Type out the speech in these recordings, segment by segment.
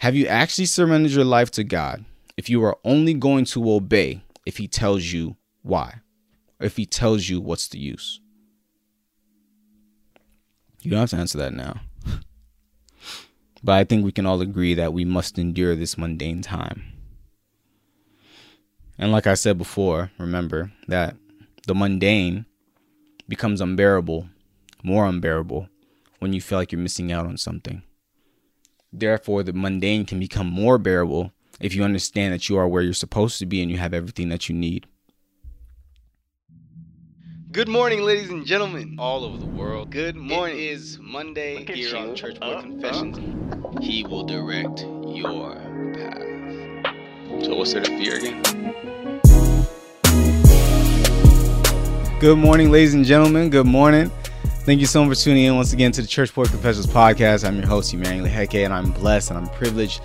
Have you actually surrendered your life to God if you are only going to obey if he tells you why, or if he tells you what's the use? You don't have to answer that now. But I think we can all agree that we must endure this mundane time. And like I said before, remember that the mundane becomes unbearable, more unbearable, when you feel like you're missing out on something. Therefore, the mundane can become more bearable if you understand that you are where you're supposed to be and you have everything that you need. Good morning, ladies and gentlemen, all over the world. Good morning. It is Monday here on Church Boy Confessions. He will direct your path. So what's it up here again? Good morning, ladies and gentlemen. Good morning. Thank you so much for tuning in once again to the Church Boy Confessions podcast. I'm your host, Emmanuel Hecke, and I'm blessed and I'm privileged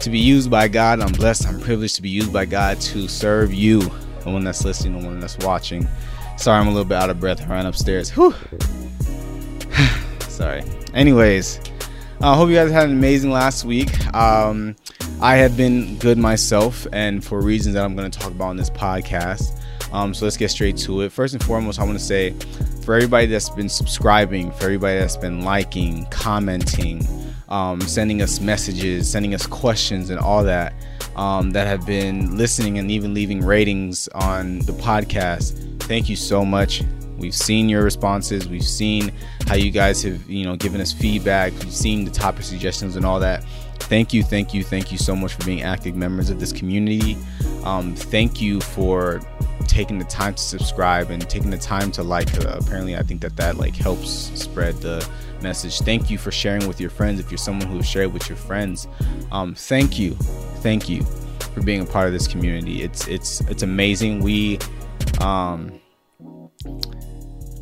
to be used by God. I'm blessed and I'm privileged to be used by God to serve you, the one that's listening, the one that's watching. Sorry, I'm a little bit out of breath. I ran upstairs. Whew. Sorry. Anyways, I hope you guys had an amazing last week. I have been good myself, and for reasons that I'm going to talk about on this podcast. So let's get straight to it. First and foremost, I want to say for everybody that's been subscribing, for everybody that's been liking, commenting, sending us messages, sending us questions and all that, that have been listening and even leaving ratings on the podcast. Thank you so much. We've seen your responses. We've seen how you guys have, given us feedback. We've seen the topic suggestions and all that. Thank you. Thank you. Thank you so much for being active members of this community. Thank you for taking the time to subscribe and taking the time to like. Apparently, I think that like helps spread the message. Thank you for sharing with your friends. If you're someone who shared with your friends, thank you. Thank you for being a part of this community. It's amazing. I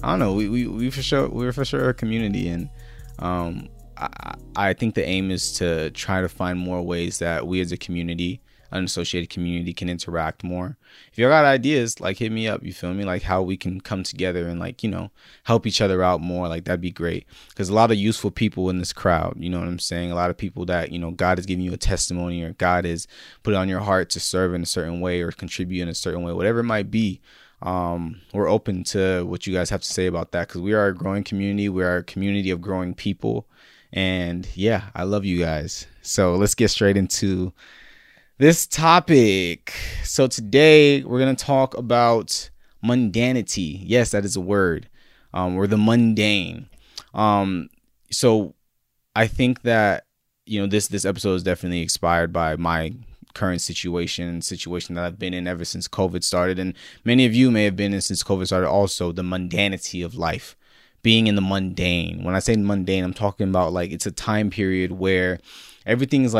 don't know. We're for sure a community, and I think the aim is to try to find more ways that we as a community, an associated community, can interact more. If you got ideas, like hit me up. You feel me? Like how we can come together and help each other out more. Like that'd be great, because a lot of useful people in this crowd. You know what I'm saying? A lot of people that God is giving you a testimony, or God has put it on your heart to serve in a certain way or contribute in a certain way, whatever it might be. We're open to what you guys have to say about that, because we are a growing community. We are a community of growing people. And yeah, I love you guys. So let's get straight into this topic. So today we're going to talk about mundanity. Yes, that is a word, or the mundane. So I think that, this episode is definitely inspired by my current situation that I've been in ever since COVID started. And many of you may have been in since COVID started also, the mundanity of life, being in the mundane. When I say mundane, I'm talking about it's a time period where everything's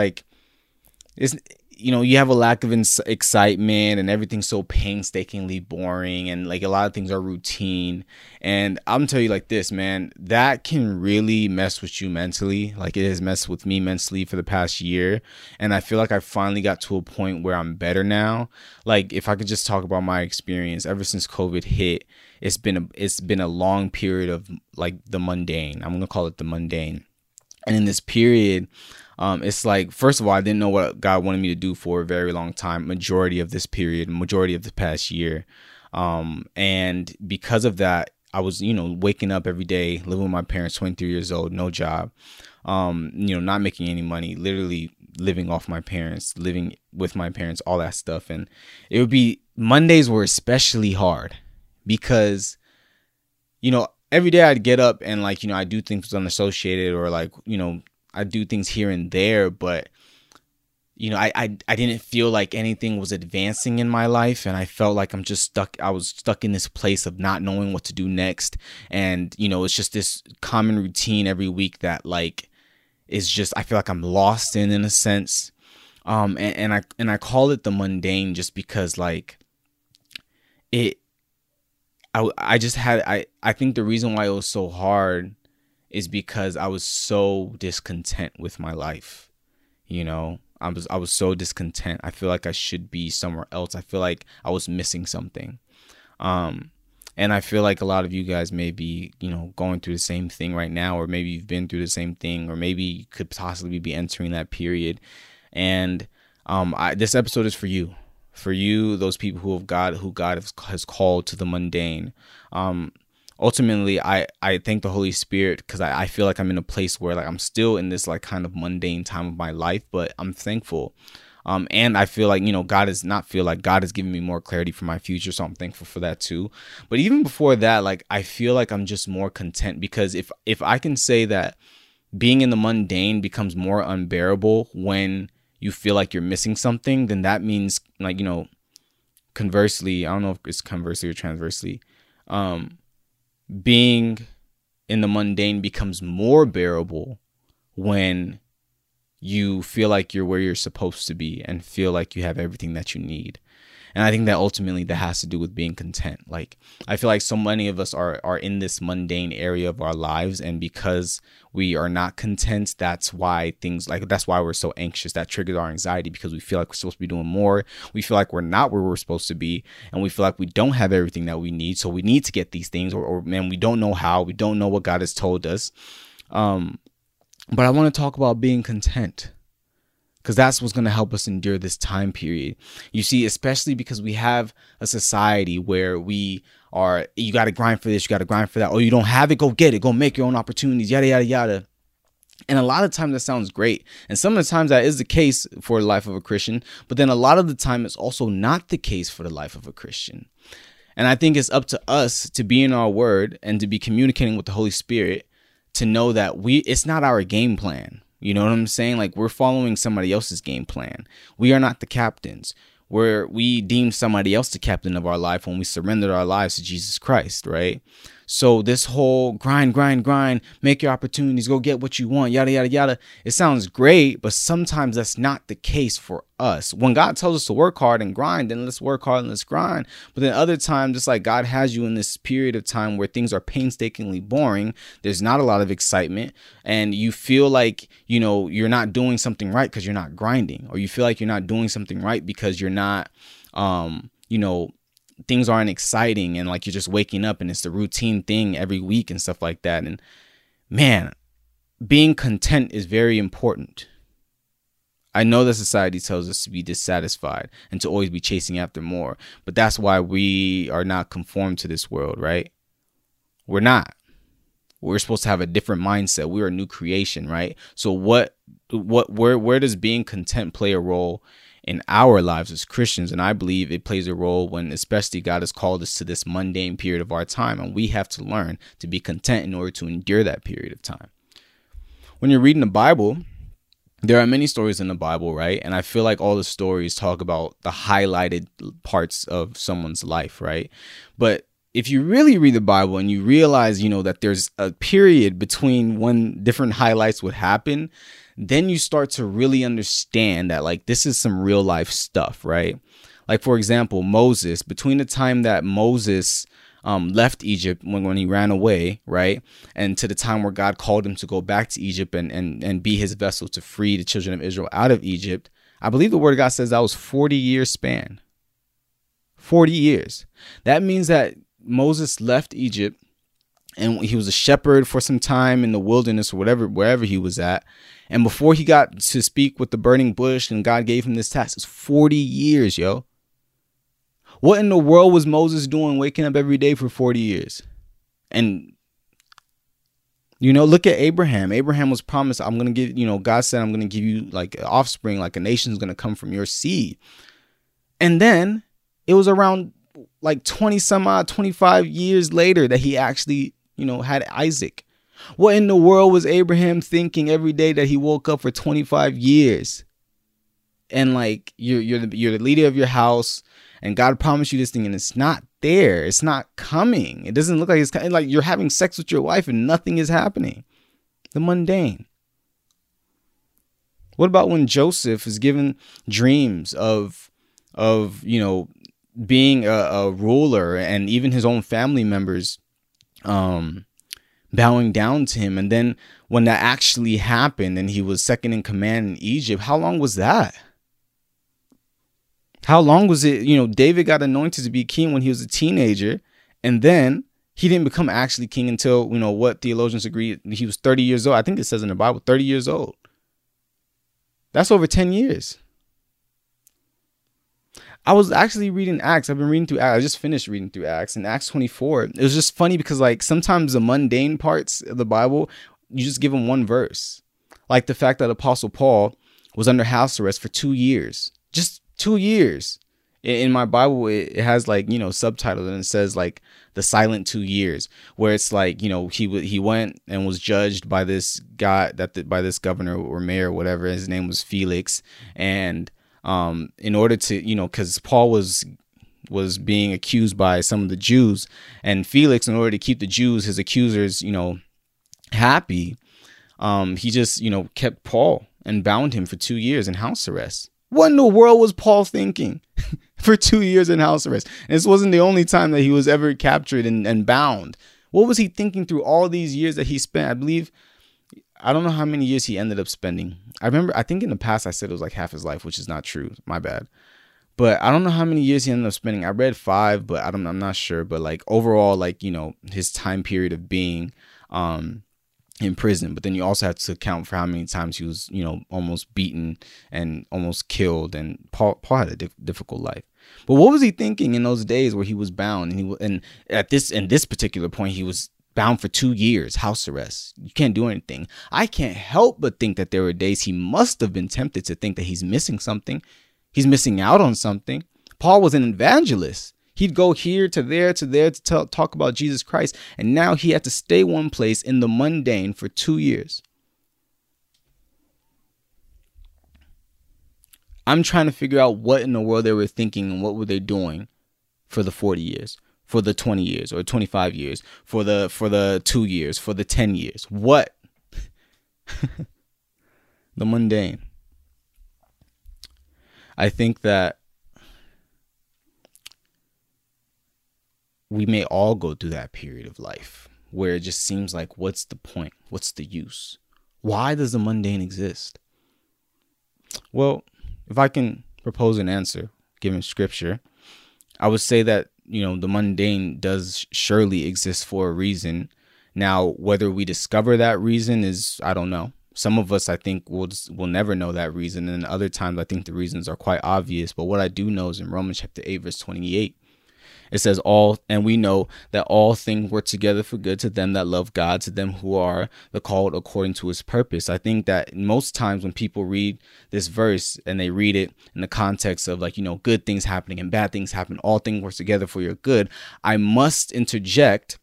you have a lack of excitement, and everything's so painstakingly boring, and a lot of things are routine. And I'm telling you this, man, that can really mess with you mentally. It has messed with me mentally for the past year, and I feel I finally got to a point where I'm better now. If I could just talk about my experience ever since COVID hit, it's been a long period of the mundane. I'm gonna call it the mundane. And in this period, first of all, I didn't know what God wanted me to do for a very long time, majority of the past year. And because of that, I was, waking up every day, living with my parents, 23 years old, no job, not making any money, literally living off my parents, living with my parents, all that stuff. And it would be, Mondays were especially hard because, every day I'd get up and I do things unassociated, or I do things here and there, but I didn't feel like anything was advancing in my life, and I felt like I'm just stuck. I was stuck in this place of not knowing what to do next, and it's just this common routine every week that is just, I feel I'm lost in a sense, and I call it the mundane just because I think the reason why it was so hard is because I was so discontent with my life. I was so discontent. I feel I should be somewhere else. I feel I was missing something. And I feel like a lot of you guys may be, you know, going through the same thing right now, or maybe you've been through the same thing, or maybe you could possibly be entering that period. And this episode is for you, those people who God has called to the mundane. Ultimately, I thank the Holy Spirit, because I feel like I'm in a place where like I'm still in this like kind of mundane time of my life, but I'm thankful. And I feel like, you know, God has given me more clarity for my future. So I'm thankful for that too. But even before that, like, I feel like I'm just more content, because if I can say that being in the mundane becomes more unbearable when you feel like you're missing something, then that means, like, you know, conversely, I don't know if it's conversely or transversely, being in the mundane becomes more bearable when you feel like you're where you're supposed to be and feel like you have everything that you need. And I think that ultimately that has to do with being content. Like, I feel like so many of us are in this mundane area of our lives, and because we are not content, that's why we're so anxious. That triggers our anxiety, because we feel like we're supposed to be doing more. We feel like we're not where we're supposed to be, and we feel like we don't have everything that we need. So we need to get these things, or we don't know how. We don't know what God has told us. But I want to talk about being content, because that's what's going to help us endure this time period. You see, especially because we have a society where you got to grind for this, you got to grind for that. Oh, you don't have it, go get it, go make your own opportunities, yada, yada, yada. And a lot of times that sounds great. And some of the times that is the case for the life of a Christian. But then a lot of the time it's also not the case for the life of a Christian. And I think it's up to us to be in our word and to be communicating with the Holy Spirit, to know that it's not our game plan. You know what I'm saying? Like, we're following somebody else's game plan. We are not the captains. We deem somebody else the captain of our life when we surrendered our lives to Jesus Christ, right? So this whole grind, grind, grind, make your opportunities, go get what you want, yada, yada, yada. It sounds great, but sometimes that's not the case for us. When God tells us to work hard and grind, then let's work hard and let's grind. But then other times, it's like God has you in this period of time where things are painstakingly boring. There's not a lot of excitement, and you feel like, you know, you're not doing something right because you're not grinding, or you feel like you're not doing something right because you're not, you know, things aren't exciting, and like you're just waking up and it's the routine thing every week and stuff like that. And man, being content is very important. I know that society tells us to be dissatisfied and to always be chasing after more, but that's why we are not conformed to this world, right? We're not. We're supposed to have a different mindset. We're a new creation, right? So where does being content play a role in our lives as Christians? And I believe it plays a role when especially God has called us to this mundane period of our time, and we have to learn to be content in order to endure that period of time. When you're reading the Bible, there are many stories in the Bible, right? And I feel like all the stories talk about the highlighted parts of someone's life, right? But if you really read the Bible and you realize, you know, that there's a period between when different highlights would happen, then you start to really understand that, like, this is some real life stuff, right? Like, for example, Moses, between the time that Moses left Egypt when he ran away, right, and to the time where God called him to go back to Egypt and be his vessel to free the children of Israel out of Egypt, I believe the Word of God says that was 40-year span. 40 years. That means that Moses left Egypt, and he was a shepherd for some time in the wilderness or wherever he was at. And before he got to speak with the burning bush and God gave him this task, it's 40 years, yo. What in the world was Moses doing waking up every day for 40 years? And, you know, look at Abraham. Abraham was promised, God said, I'm going to give you like offspring, like a nation's going to come from your seed. And then it was around like 20 some odd, 25 years later that he actually, you know, had Isaac. What in the world was Abraham thinking every day that he woke up for 25 years? And like, you're the leader of your house, and God promised you this thing, and it's not there. It's not coming. It doesn't look like it's coming. Like, you're having sex with your wife and nothing is happening. The mundane. What about when Joseph is given dreams of you know, being a ruler, and even his own family members bowing down to him? And then when that actually happened and he was second in command in Egypt, how long was that? How long was it? You know, David got anointed to be king when he was a teenager, And then he didn't become actually king until, you know, what theologians agree, he was 30 years old. I think it says in the Bible, 30 years old. That's over 10 years. I was actually reading Acts. I've been reading through Acts. I just finished reading through Acts. In Acts 24, it was just funny because, like, sometimes the mundane parts of the Bible, you just give them one verse. Like the fact that Apostle Paul was under house arrest for 2 years. Just 2 years. In my Bible, it has, like, you know, subtitles, and it says, like, the silent 2 years, where it's like, you know, he went and was judged by this guy, by this governor or mayor or whatever. His name was Felix. And in order to, you know, because Paul was being accused by some of the Jews, and Felix, in order to keep the Jews, his accusers, you know, happy, he just, you know, kept Paul and bound him for 2 years in house arrest. What in the world was Paul thinking for 2 years in house arrest? And this wasn't the only time that he was ever captured and bound. What was he thinking through all these years that he spent? I believe, I don't know how many years he ended up spending. I think in the past I said it was like half his life, which is not true. My bad. But I don't know how many years he ended up spending. I read 5, but I'm not sure. But like overall, like, you know, his time period of being in prison. But then you also have to account for how many times he was, you know, almost beaten and almost killed. And Paul had a difficult life. But what was he thinking in those days where he was bound? And at this particular point, he was bound for 2 years, house arrest. You can't do anything. I can't help but think that there were days he must have been tempted to think that he's missing something. He's missing out on something. Paul was an evangelist. He'd go here to there to there to talk about Jesus Christ. And now he had to stay one place in the mundane for 2 years. I'm trying to figure out what in the world they were thinking and what were they doing for the 40 years, for the 20 years or 25 years, for the 2 years, for the 10 years. What? The mundane. I think that we may all go through that period of life where it just seems like, what's the point? What's the use? Why does the mundane exist? Well, if I can propose an answer, given scripture, I would say that, you know, the mundane does surely exist for a reason. Now, whether we discover that reason is, I don't know. Some of us, I think, will never know that reason. And other times, I think the reasons are quite obvious. But what I do know is in Romans chapter 8, verse 28, it says and we know that all things work together for good to them that love God, to them who are the called according to his purpose. I think that most times when people read this verse and they read it in the context of, like, you know, good things happening and bad things happen, all things work together for your good, I must interject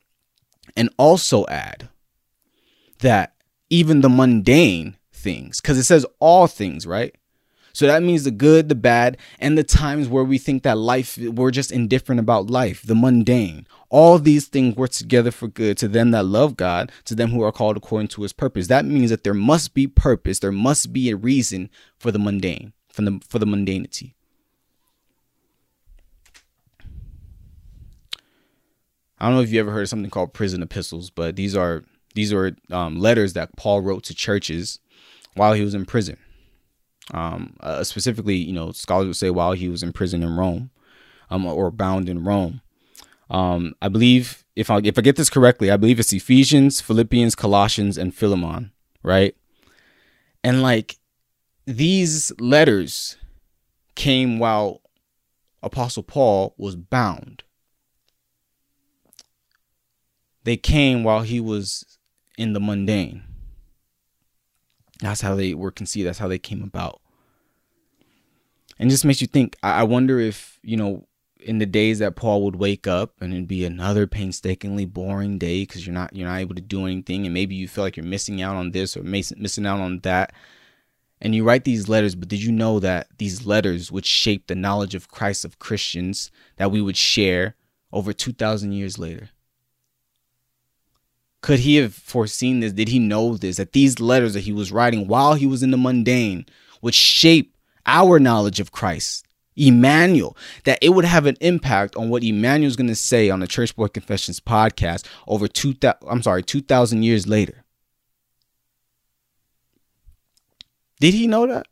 and also add that even the mundane things, because it says all things, right? So that means the good, the bad, and the times where we think that life, we're just indifferent about life, the mundane. All these things work together for good to them that love God, to them who are called according to his purpose. That means that there must be purpose. There must be a reason for the mundane, for the mundanity. I don't know if you ever heard of something called prison epistles, but these are letters that Paul wrote to churches while he was in prison. Specifically, you know, scholars would say while he was in prison in Rome, or bound in Rome. I believe, if I get this correctly, I believe it's Ephesians, Philippians, Colossians, and Philemon, right? And like these letters came while Apostle Paul was bound. They came while he was in the mundane. That's how they were conceived. That's how they came about. And it just makes you think. I wonder if, you know, in the days that Paul would wake up and it'd be another painstakingly boring day because you're not able to do anything, and maybe you feel like you're missing out on this or missing out on that. And you write these letters, but did you know that these letters would shape the knowledge of Christ of Christians that we would share over 2,000 years later? Could he have foreseen this? Did he know this? That these letters that he was writing while he was in the mundane would shape our knowledge of Christ, Emmanuel, that it would have an impact on what Emmanuel's going to say on the Church Boy Confessions podcast over 2,000 years later. Did he know that?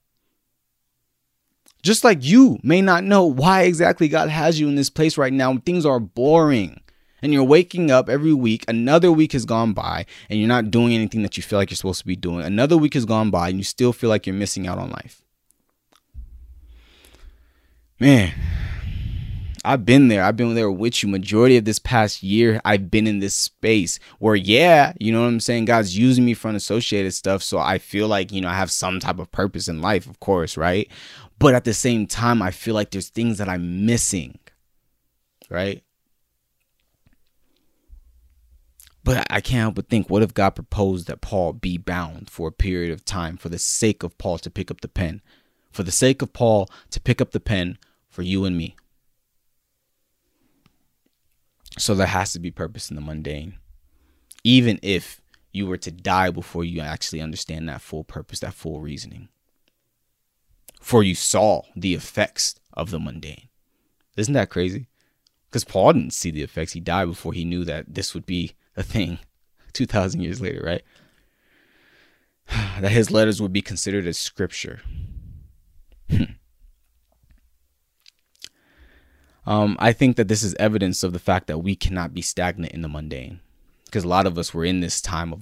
Just like you may not know why exactly God has you in this place right now, when things are boring And you're waking up every week. Another week has gone by and you're not doing anything that you feel like you're supposed to be doing. Another week has gone by and you still feel like you're missing out on life. Man, I've been there. I've been there with you. Majority of this past year, I've been in this space where, yeah, you know what I'm saying? God's using me for unassociated stuff. So I feel like, you know, I have some type of purpose in life, of course, right? But at the same time, I feel like there's things that I'm missing, right? But I can't help but think, what if God proposed that Paul be bound for a period of time for the sake of Paul to pick up the pen? For the sake of Paul to pick up the pen for you and me. So there has to be purpose in the mundane. Even if you were to die before you actually understand that full purpose, that full reasoning. For you saw the effects of the mundane. Isn't that crazy? Because Paul didn't see the effects. He died before he knew that this would be a thing 2,000 years later, right? That his letters would be considered as scripture. I think that this is evidence of the fact that we cannot be stagnant in the mundane, because a lot of us were in this time of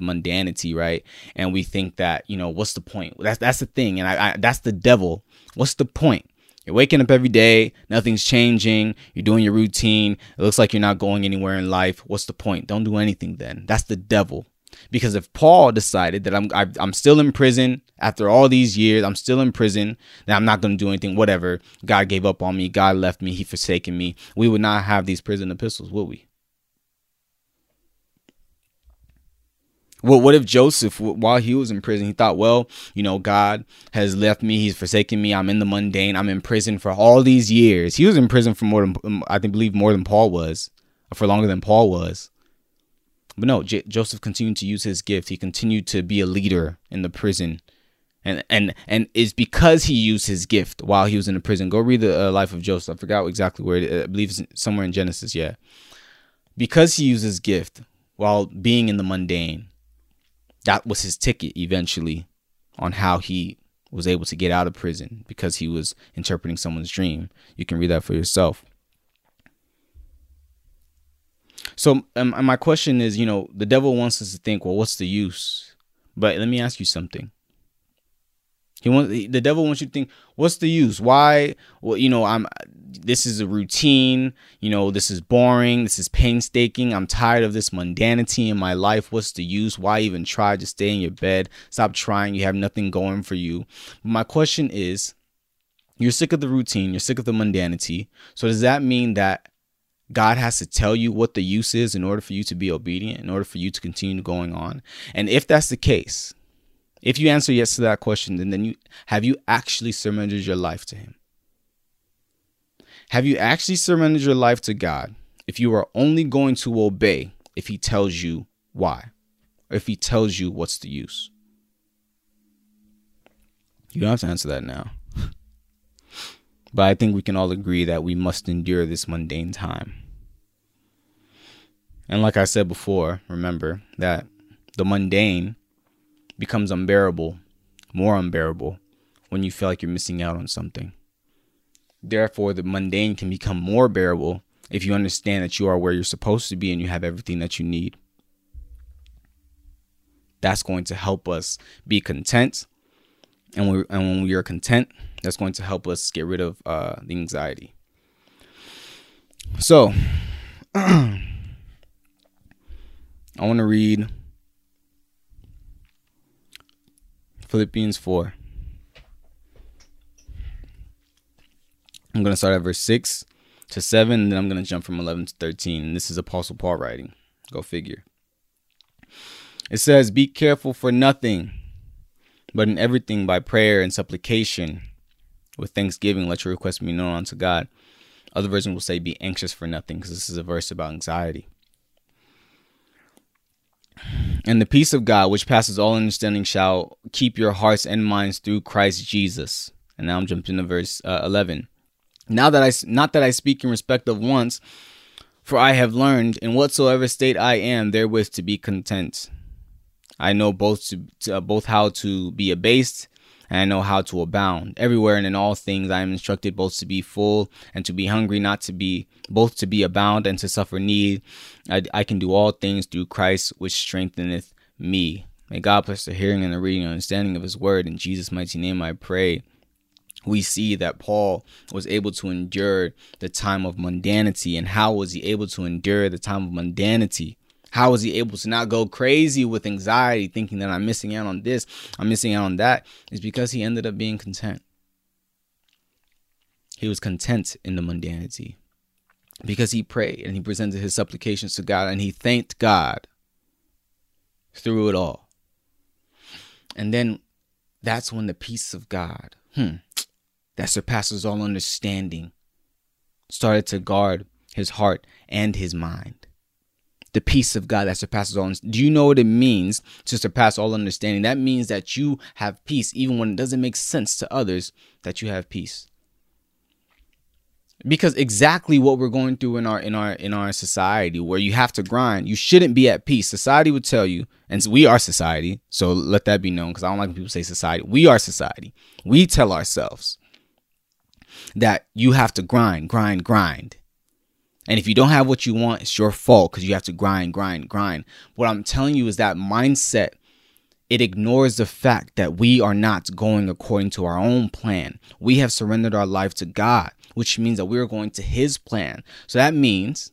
mundanity, right? And we think that, you know, what's the point? That's the thing. And I that's the devil. What's the point? You're waking up every day. Nothing's changing. You're doing your routine. It looks like you're not going anywhere in life. What's the point? Don't do anything then. That's the devil. Because if Paul decided that I'm still in prison after all these years, I'm still in prison, that I'm not going to do anything, whatever. God gave up on me. God left me. He forsaken me. We would not have these prison epistles, would we? Well, what if Joseph, while he was in prison, he thought, well, you know, God has left me. He's forsaken me. I'm in the mundane. I'm in prison for all these years. He was in prison for more than, I believe, more than Paul was, or for longer than Paul was. But no, Joseph continued to use his gift. He continued to be a leader in the prison. And it's because he used his gift while he was in the prison. Go read the life of Joseph. I forgot exactly where it, I believe it's somewhere in Genesis. Yeah. Because he used his gift while being in the mundane, that was his ticket eventually on how he was able to get out of prison, because he was interpreting someone's dream. You can read that for yourself. So my question is, you know, the devil wants us to think, well, what's the use? But let me ask you something. The devil wants you to think, what's the use? Why? Well, you know, this is a routine. You know, this is boring. This is painstaking. I'm tired of this mundanity in my life. What's the use? Why even try? Just stay in your bed. Stop trying. You have nothing going for you. But my question is, you're sick of the routine. You're sick of the mundanity. So does that mean that God has to tell you what the use is in order for you to be obedient, in order for you to continue going on? And if that's the case, if you answer yes to that question, then you have you actually surrendered your life to him? Have you actually surrendered your life to God if you are only going to obey if he tells you why, or if he tells you what's the use? You don't have to answer that now. But I think we can all agree that we must endure this mundane time. And like I said before, remember that the mundane becomes unbearable, more unbearable, when you feel like you're missing out on something. Therefore, the mundane can become more bearable if you understand that you are where you're supposed to be and you have everything that you need. That's going to help us be content. And when we are content, that's going to help us get rid of the anxiety. So, I want to read Philippians 4. I'm going to start at verse 6 to 7, and then I'm going to jump from 11 to 13. And this is Apostle Paul writing. Go figure. It says, "Be careful for nothing, but in everything by prayer and supplication, with thanksgiving, let your requests be known unto God." Other versions will say, "Be anxious for nothing," because this is a verse about anxiety. "And the peace of God, which passes all understanding, shall keep your hearts and minds through Christ Jesus." And now I'm jumping to verse 11. "Now that I speak in respect of wants, for I have learned, in whatsoever state I am, therewith to be content. I know both how to be abased, and I know how to abound. Everywhere and in all things I am instructed both to be full and to be hungry, not to be, both to be abound and to suffer need. I can do all things through Christ, which strengtheneth me. May God bless the hearing and the reading and understanding of his word. In Jesus' mighty name I pray. We see that Paul was able to endure the time of mundanity. And how was he able to endure the time of mundanity? How was he able to not go crazy with anxiety, thinking that I'm missing out on this, I'm missing out on that? It's because he ended up being content. He was content in the mundanity because he prayed and he presented his supplications to God and he thanked God through it all. And then that's when the peace of God, that surpasses all understanding, started to guard his heart and his mind. The peace of God that surpasses all understanding. Do you know what it means to surpass all understanding? That means that you have peace, even when it doesn't make sense to others, that you have peace. Because exactly what we're going through in our society, where you have to grind, you shouldn't be at peace. Society would tell you, and we are society, so let that be known, because I don't like when people say society. We are society. We tell ourselves that you have to grind. And if you don't have what you want, it's your fault, because you have to grind. What I'm telling you is that mindset, it ignores the fact that we are not going according to our own plan. We have surrendered our life to God, which means that we're going to his plan. So that means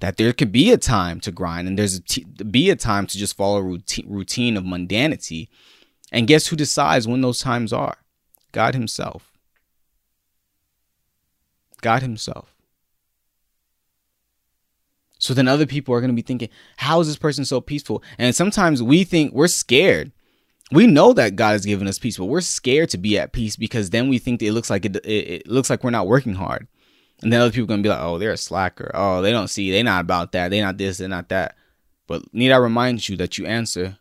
that there could be a time to grind, and there's be a time to just follow routine of mundanity. And guess who decides when those times are? God himself. God himself. So then other people are going to be thinking, how is this person so peaceful? And sometimes we think we're scared. We know that God has given us peace, but we're scared to be at peace, because then we think it looks like we're not working hard. And then other people are going to be like, oh, they're a slacker. Oh, they don't see. They're not about that. They're not this. They're not that. But need I remind you that you answer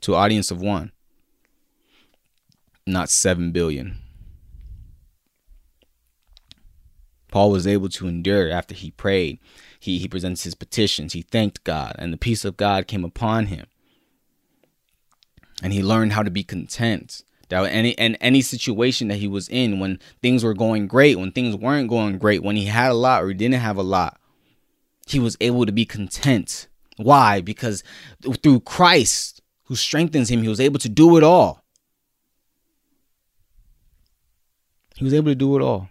to an audience of one, not 7 billion. Paul was able to endure after he prayed. He presents his petitions. He thanked God, and the peace of God came upon him. And he learned how to be content. That any situation that he was in, when things were going great, when things weren't going great, when he had a lot or he didn't have a lot, he was able to be content. Why? Because through Christ, who strengthens him, he was able to do it all. He was able to do it all.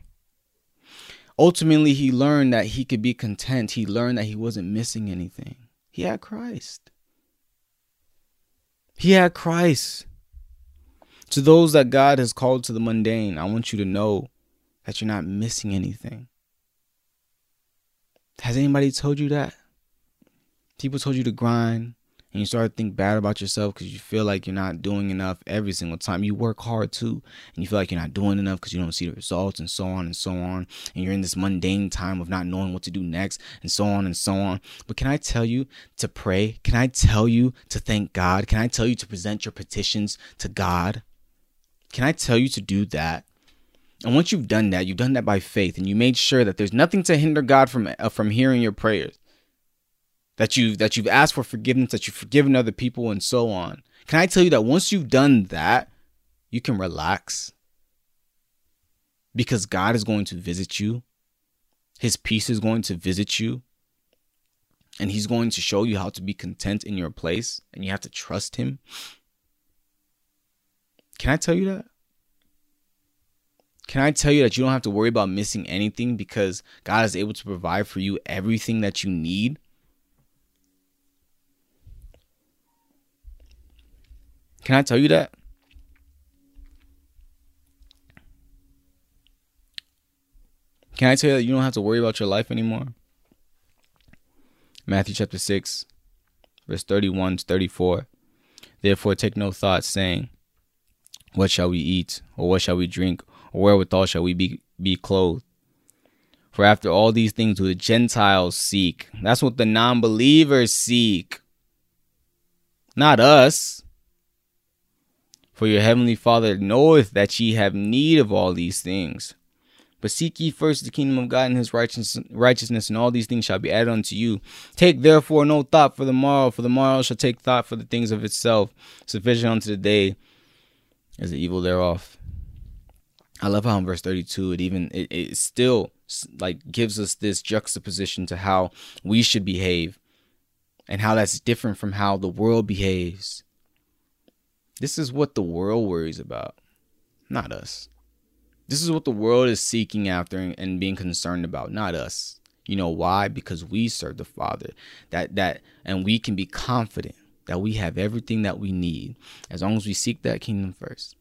Ultimately, he learned that he could be content. He learned that he wasn't missing anything. He had Christ. He had Christ. To those that God has called to the mundane, I want you to know that you're not missing anything. Has anybody told you that? People told you to grind, and you start to think bad about yourself because you feel like you're not doing enough every single time. You work hard too, and you feel like you're not doing enough because you don't see the results, and so on and so on. And you're in this mundane time of not knowing what to do next, and so on and so on. But can I tell you to pray? Can I tell you to thank God? Can I tell you to present your petitions to God? Can I tell you to do that? And once you've done that by faith, and you made sure that there's nothing to hinder God from hearing your prayers. That you've asked for forgiveness, that you've forgiven other people, and so on. Can I tell you that once you've done that, you can relax? Because God is going to visit you. His peace is going to visit you. And he's going to show you how to be content in your place. And you have to trust him. Can I tell you that? Can I tell you that you don't have to worry about missing anything, because God is able to provide for you everything that you need? Can I tell you that? Can I tell you that you don't have to worry about your life anymore? Matthew chapter 6, verse 31 to 34. Therefore take no thought, saying, what shall we eat? Or what shall we drink? Or wherewithal shall we be clothed? For after all these things do the Gentiles seek. That's what the non-believers seek. Not us. For your heavenly Father knoweth that ye have need of all these things. But seek ye first the kingdom of God and his righteousness, and all these things shall be added unto you. Take therefore no thought for the morrow, for the morrow shall take thought for the things of itself. Sufficient unto the day as the evil thereof. I love how in verse 32 it still like gives us this juxtaposition to how we should behave and how that's different from how the world behaves. This is what the world worries about, not us. This is what the world is seeking after and being concerned about, not us. You know why? Because we serve the Father, and we can be confident that we have everything that we need as long as we seek that kingdom first.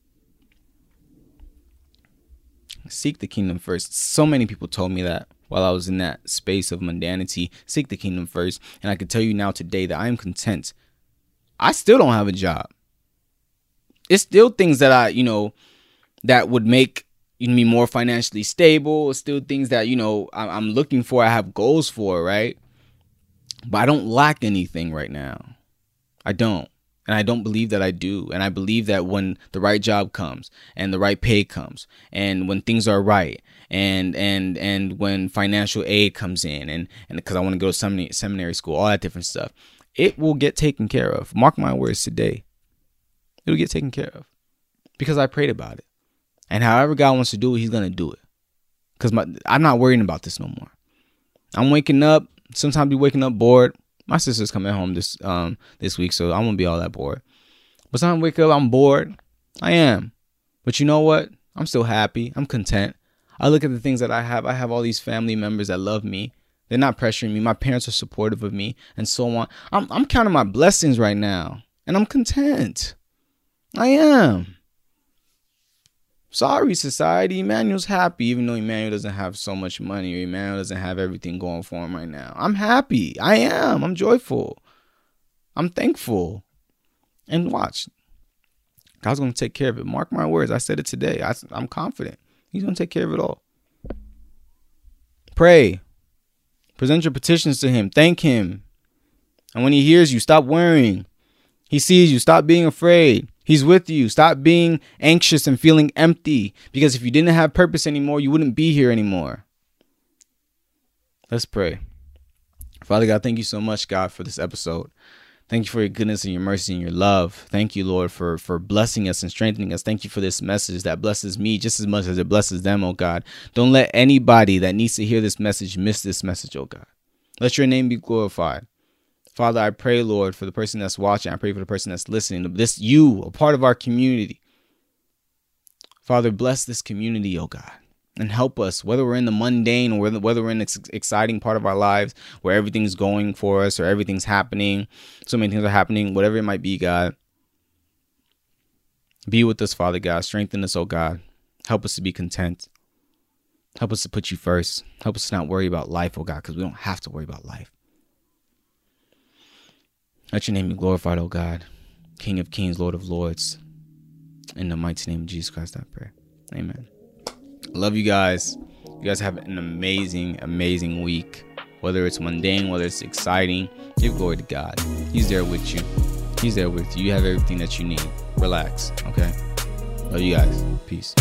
Seek the kingdom first. So many people told me that while I was in that space of mundanity, seek the kingdom first. And I can tell you now today that I am content. I still don't have a job. It's still things that I, that would make me more financially stable. It's still things that, I'm looking for. I have goals for, right? But I don't lack anything right now. I don't. And I don't believe that I do. And I believe that when the right job comes and the right pay comes and when things are right and when financial aid comes in and because I want to go to seminary school, all that different stuff, it will get taken care of. Mark my words today. It will get taken care of because I prayed about it. And however God wants to do it, he's going to do it because I'm not worrying about this no more. I'm waking up. Sometimes be waking up bored. My sister's coming home this week, so I won't be all that bored. But sometimes I wake up, I'm bored. I am. But you know what? I'm still happy. I'm content. I look at the things that I have. I have all these family members that love me. They're not pressuring me. My parents are supportive of me and so on. I'm counting my blessings right now, and I'm content. I am. Sorry, society. Emmanuel's happy, even though Emmanuel doesn't have so much money or Emmanuel doesn't have everything going for him right now. I'm happy. I am. I'm joyful. I'm thankful. And watch. God's going to take care of it. Mark my words. I said it today. I'm confident. He's going to take care of it all. Pray. Present your petitions to him. Thank him. And when he hears you, stop worrying. He sees you. Stop being afraid. He's with you. Stop being anxious and feeling empty, because if you didn't have purpose anymore, you wouldn't be here anymore. Let's pray. Father God, thank you so much, God, for this episode. Thank you for your goodness and your mercy and your love. Thank you, Lord, for blessing us and strengthening us. Thank you for this message that blesses me just as much as it blesses them, oh God. Don't let anybody that needs to hear this message miss this message, oh God. Let your name be glorified. Father, I pray, Lord, for the person that's watching. I pray for the person that's listening. This, you, a part of our community. Father, bless this community, oh God, and help us, whether we're in the mundane or whether we're in the exciting part of our lives where everything's going for us or everything's happening, so many things are happening, whatever it might be, God. Be with us, Father God. Strengthen us, oh God. Help us to be content. Help us to put you first. Help us to not worry about life, oh God, because we don't have to worry about life. Let your name be glorified, O God, King of kings, Lord of lords. In the mighty name of Jesus Christ, I pray. Amen. Love you guys. You guys have an amazing, amazing week. Whether it's mundane, whether it's exciting, give glory to God. He's there with you. He's there with you. You have everything that you need. Relax, okay? Love you guys. Peace.